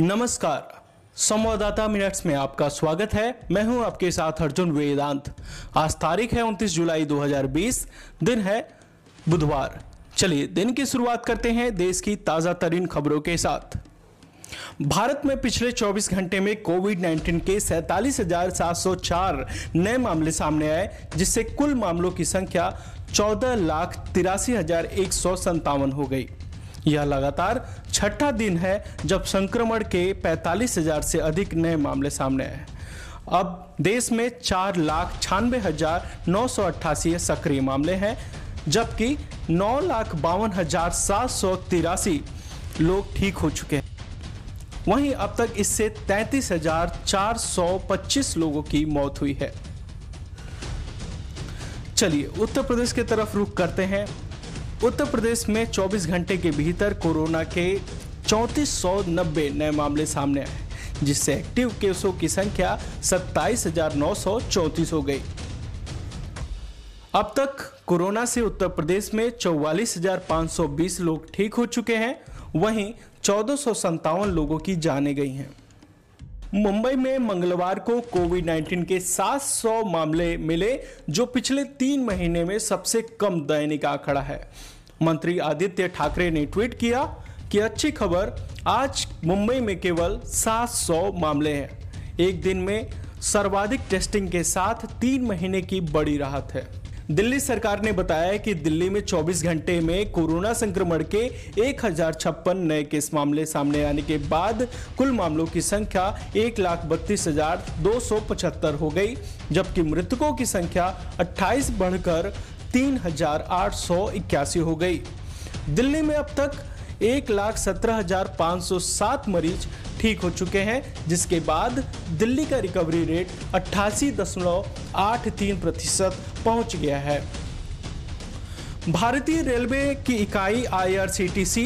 नमस्कार, संवाददाता मिनट्स में आपका स्वागत है। मैं हूं आपके साथ अर्जुन वेदांत। आज तारीख है 29 जुलाई 2020, दिन है बुधवार। चलिए दिन की शुरुआत करते हैं देश की ताजा तरीन खबरों के साथ। भारत में पिछले 24 घंटे में कोविड-19 के 47,704 नए मामले सामने आए, जिससे कुल मामलों की संख्या 14,83,157 हो गई। यह लगातार छठा दिन है जब संक्रमण के 45,000 से अधिक नए मामले सामने आए। अब देश में 4,96,988 सक्रिय मामले हैं, जबकि 9,52,783 लोग ठीक हो चुके हैं। वहीं अब तक इससे 33,425 लोगों की मौत हुई है। चलिए उत्तर प्रदेश की तरफ रुख करते हैं। उत्तर प्रदेश में 24 घंटे के भीतर कोरोना के 3490 नए मामले सामने आए, जिससे एक्टिव केसों की संख्या 27,934 हो गई। अब तक कोरोना से उत्तर प्रदेश में 44,520 लोग ठीक हो चुके हैं, वहीं 1457 लोगों की जानें गई हैं। मुंबई में मंगलवार को कोविड-19 के 700 मामले मिले, जो पिछले 3 महीने में सबसे कम दैनिक आंकड़ा है। मंत्री आदित्य ठाकरे ने ट्वीट किया कि अच्छी खबर, आज मुंबई में केवल 700 मामले हैं। एक दिन में सर्वाधिक टेस्टिंग के साथ 3 महीने की बड़ी राहत है। दिल्ली सरकार ने बताया कि दिल्ली में 24 घंटे में कोरोना संक्रमण के 1,056 नए केस मामले सामने आने के बाद कुल मामलों की संख्या 1,32,275 हो गई, जबकि मृतकों की संख्या 28 बढ़कर 3,881 हो गई। दिल्ली में अब तक 1,17,507 मरीज ठीक हो चुके हैं, जिसके बाद दिल्ली का रिकवरी रेट 88.83% पहुंच गया है। भारतीय रेलवे की इकाई IRCTC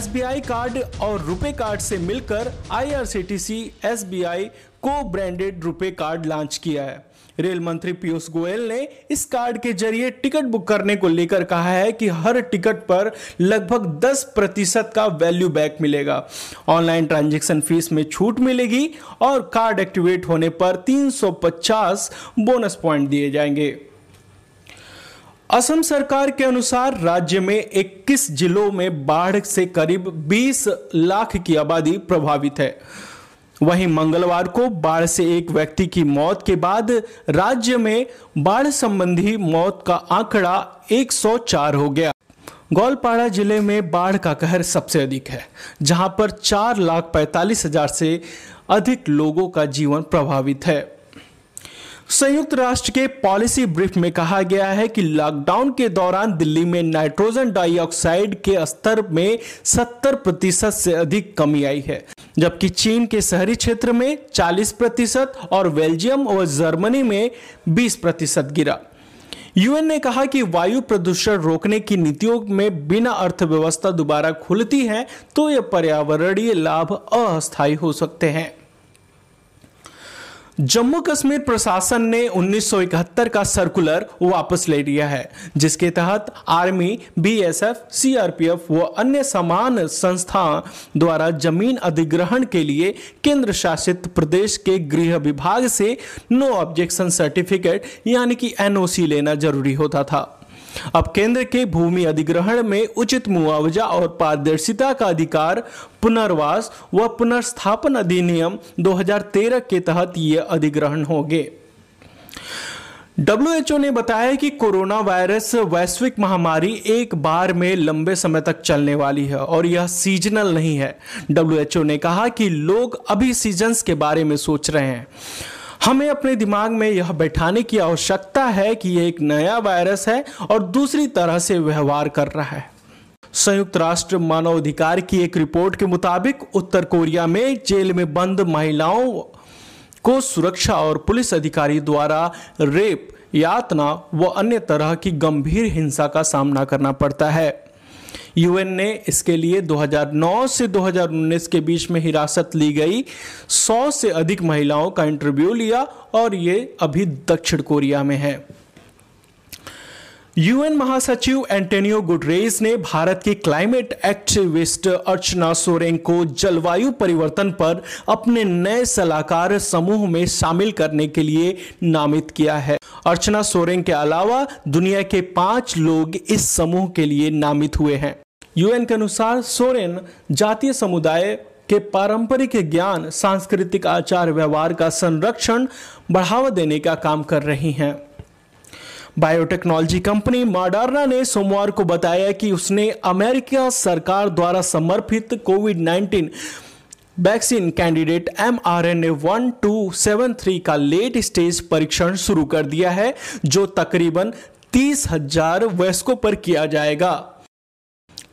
SBI कार्ड और रुपे कार्ड से मिलकर IRCTC SBI को ब्रांडेड रुपे कार्ड लॉन्च किया है। रेल मंत्री पीयूष गोयल ने इस कार्ड के जरिए टिकट बुक करने को लेकर कहा है कि हर टिकट पर लगभग 10% का वैल्यू बैक मिलेगा, ऑनलाइन ट्रांजैक्शन फीस में छूट मिलेगी और कार्ड एक्टिवेट होने पर 350 बोनस पॉइंट दिए जाएंगे। असम सरकार के अनुसार राज्य में 21 जिलों में बाढ़ से करीब 20 लाख की आबादी प्रभावित है। वहीं मंगलवार को बाढ़ से एक व्यक्ति की मौत के बाद राज्य में बाढ़ संबंधी मौत का आंकड़ा 104 हो गया। गोलपाड़ा जिले में बाढ़ का कहर सबसे अधिक है, जहां पर 4,45,000 से अधिक लोगों का जीवन प्रभावित है। संयुक्त राष्ट्र के पॉलिसी ब्रीफ में कहा गया है कि लॉकडाउन के दौरान दिल्ली में नाइट्रोजन डाइऑक्साइड के स्तर में 70% से अधिक कमी आई है, जबकि चीन के शहरी क्षेत्र में 40% और बेल्जियम और जर्मनी में 20% गिरा। यूएन ने कहा कि वायु प्रदूषण रोकने की नीतियों में बिना अर्थव्यवस्था दोबारा खुलती है तो ये पर्यावरणीय लाभ अस्थायी हो सकते हैं। जम्मू कश्मीर प्रशासन ने 1971 का सर्कुलर वापस ले लिया है, जिसके तहत आर्मी, बीएसएफ, सीआरपीएफ व अन्य समान संस्था द्वारा जमीन अधिग्रहण के लिए केंद्र शासित प्रदेश के गृह विभाग से नो ऑब्जेक्शन सर्टिफिकेट यानी कि एनओसी लेना जरूरी होता था। अब केंद्र के भूमि अधिग्रहण में उचित मुआवजा और पारदर्शिता का अधिकार पुनर्वास व पुनर्स्थापन अधिनियम 2013 के तहत ये अधिग्रहण होंगे। WHO ने बताया कि कोरोना वायरस वैश्विक महामारी एक बार में लंबे समय तक चलने वाली है और यह सीजनल नहीं है। WHO ने कहा कि लोग अभी सीजन्स के बारे में सोच रहे हैं। हमें अपने दिमाग में यह बैठाने की आवश्यकता है कि यह एक नया वायरस है और दूसरी तरह से व्यवहार कर रहा है। संयुक्त राष्ट्र मानवाधिकार की एक रिपोर्ट के मुताबिक उत्तर कोरिया में जेल में बंद महिलाओं को सुरक्षा और पुलिस अधिकारी द्वारा रेप, यातना व अन्य तरह की गंभीर हिंसा का सामना करना पड़ता है। यूएन ने इसके लिए 2009 से 2019 के बीच में हिरासत ली गई 100 से अधिक महिलाओं का इंटरव्यू लिया और ये अभी दक्षिण कोरिया में है। यूएन महासचिव एंटोनियो गुडरेस ने भारत की क्लाइमेट एक्टिविस्ट अर्चना सोरेंग को जलवायु परिवर्तन पर अपने नए सलाहकार समूह में शामिल करने के लिए नामित किया है। अर्चना सोरेंग के अलावा दुनिया के 5 लोग इस समूह के लिए नामित हुए हैं। यूएन के अनुसार सोरेन जातीय समुदाय के पारंपरिक ज्ञान, सांस्कृतिक आचार व्यवहार का संरक्षण बढ़ावा देने का काम कर रही हैं। बायोटेक्नोलॉजी कंपनी मॉडर्ना ने सोमवार को बताया कि उसने अमेरिका सरकार द्वारा समर्पित कोविड-19 वैक्सीन कैंडिडेट mRNA-1273 का लेट स्टेज परीक्षण शुरू कर दिया है, जो तकरीबन 30,000 वयस्कों पर किया जाएगा।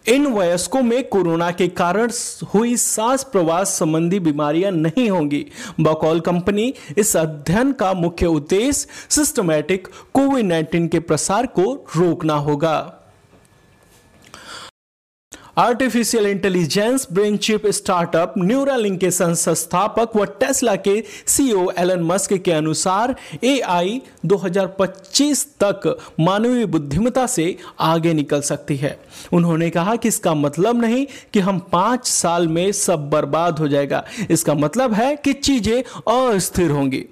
इन वयस्कों में कोरोना के कारण हुई सांस प्रवास संबंधी बीमारियां नहीं होंगी। बकौल कंपनी, इस अध्ययन का मुख्य उद्देश्य सिस्टमैटिक कोविड-19 के प्रसार को रोकना होगा। Artificial intelligence brain chip startup Neuralink के संस्थापक व टेस्ला के सीईओ एलन मस्क के अनुसार एआई 2025 तक मानवीय बुद्धिमत्ता से आगे निकल सकती है। उन्होंने कहा कि इसका मतलब नहीं कि हम 5 साल में सब बर्बाद हो जाएगा, इसका मतलब है कि चीजें अस्थिर होंगी।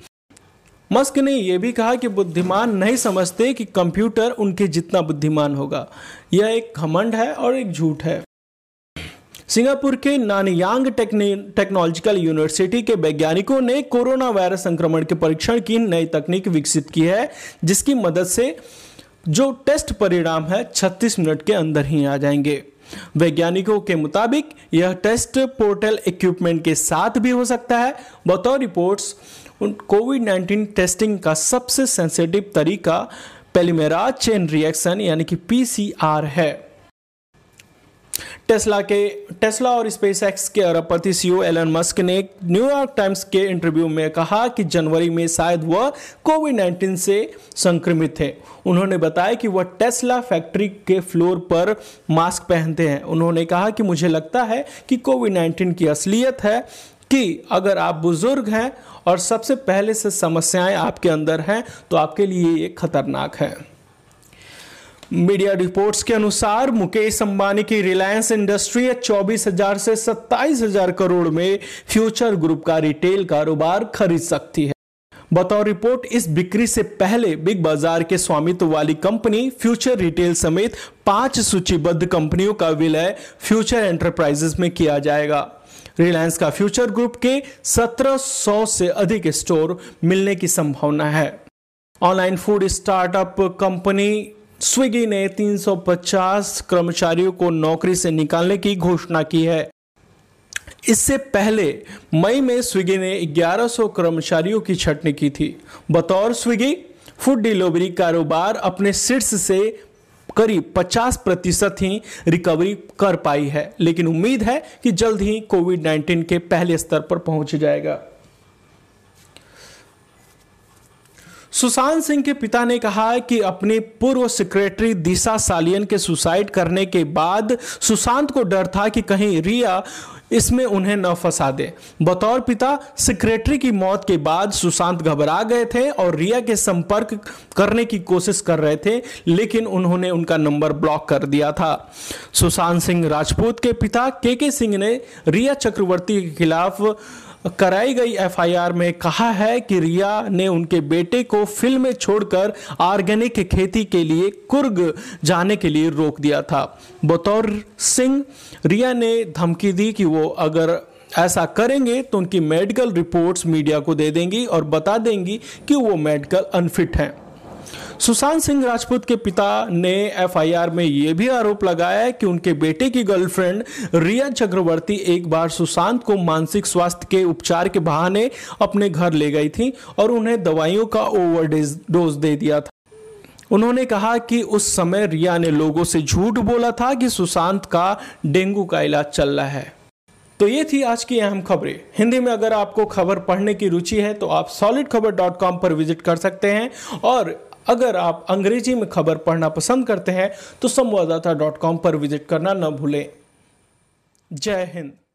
मस्क ने यह भी कहा कि बुद्धिमान नहीं समझते कि कंप्यूटर उनके जितना बुद्धिमान होगा। यह एक घमंड है और एक झूठ है। सिंगापुर के नानयांग टेक्नोलॉजिकल यूनिवर्सिटी के वैज्ञानिकों ने कोरोना वायरस संक्रमण के परीक्षण की नई तकनीक विकसित की है, जिसकी मदद से जो टेस्ट परिणाम है 36 मिनट के अंदर ही आ जाएंगे। वैज्ञानिकों के मुताबिक यह टेस्ट पोर्टल इक्विपमेंट के साथ भी हो सकता है। बतौर रिपोर्ट्स कोविड-19 टेस्टिंग का सबसे सेंसिटिव तरीका पोलीमरेज चेन रिएक्शन यानी कि पीसीआर है। टेस्ला और स्पेसएक्स के अरबपति सीईओ एलन मस्क ने न्यूयॉर्क टाइम्स के इंटरव्यू में कहा कि जनवरी में शायद वह कोविड-19 से संक्रमित थे। उन्होंने बताया कि वह टेस्ला फैक्ट्री के फ्लोर पर मास्क पहनते हैं। उन्होंने कहा कि मुझे लगता है कि कोविड-19 की असलियत है कि अगर आप बुजुर्ग हैं और सबसे पहले से समस्याएं आपके अंदर हैं तो आपके लिए ये खतरनाक है। मीडिया रिपोर्ट्स के अनुसार मुकेश अंबानी की रिलायंस इंडस्ट्रीज 24,000 से 27,000 करोड़ में फ्यूचर ग्रुप का रिटेल कारोबार खरीद सकती है। बतौर रिपोर्ट इस बिक्री से पहले बिग बाजार के स्वामित्व वाली कंपनी फ्यूचर रिटेल समेत 5 सूचीबद्ध कंपनियों का विलय फ्यूचर एंटरप्राइजेस में किया जाएगा। रिलायंस का फ्यूचर ग्रुप के 1,700 से अधिक स्टोर मिलने की संभावना है। Online food startup company Swiggy ने 350 कर्मचारियों को नौकरी से निकालने की घोषणा की है। इससे पहले मई में स्विगी ने 1,100 कर्मचारियों की छंटनी की थी। बतौर स्विगी, फूड डिलीवरी कारोबार अपने शीर्ष से करीब 50% ही रिकवरी कर पाई है, लेकिन उम्मीद है कि जल्द ही कोविड-19 के पहले स्तर पर पहुंच जाएगा। सुशांत सिंह के पिता ने कहा कि अपनी पूर्व सेक्रेटरी दिशा सालियन के सुसाइड करने के बाद सुशांत को डर था कि कहीं रिया इसमें उन्हें न फंसा दे। बतौर पिता, सेक्रेटरी की मौत के बाद सुशांत घबरा गए थे और रिया के संपर्क करने की कोशिश कर रहे थे, लेकिन उन्होंने उनका नंबर ब्लॉक कर दिया था। सुशांत सिंह राजपूत के पिता के सिंह ने रिया चक्रवर्ती के खिलाफ कराई गई एफआईआर में कहा है कि रिया ने उनके बेटे को फिल्में छोड़कर ऑर्गेनिक खेती के लिए कुर्ग जाने के लिए रोक दिया था। बतौर सिंह, रिया ने धमकी दी कि वो अगर ऐसा करेंगे तो उनकी मेडिकल रिपोर्ट्स मीडिया को दे देंगी और बता देंगी कि वो मेडिकल अनफिट हैं। सुशांत सिंह राजपूत के पिता ने एफआईआर में यह भी आरोप लगाया कि उनके बेटे की गर्लफ्रेंड रिया चक्रवर्ती एक बार सुशांत को मानसिक स्वास्थ्य के उपचार के बहाने अपने घर ले गई थी और उन्हें दवाइयों का ओवरडोज दे दिया था। उन्होंने कहा कि उस समय रिया ने लोगों से झूठ बोला था कि सुशांत का डेंगू का इलाज चल रहा है। तो ये थी आज की अहम खबरें हिंदी में। अगर आपको खबर पढ़ने की रुचि है तो आप solidkhabar.com पर विजिट कर सकते हैं, और अगर आप अंग्रेजी में खबर पढ़ना पसंद करते हैं तो samvadata.com पर विजिट करना न भूलें। जय हिंद।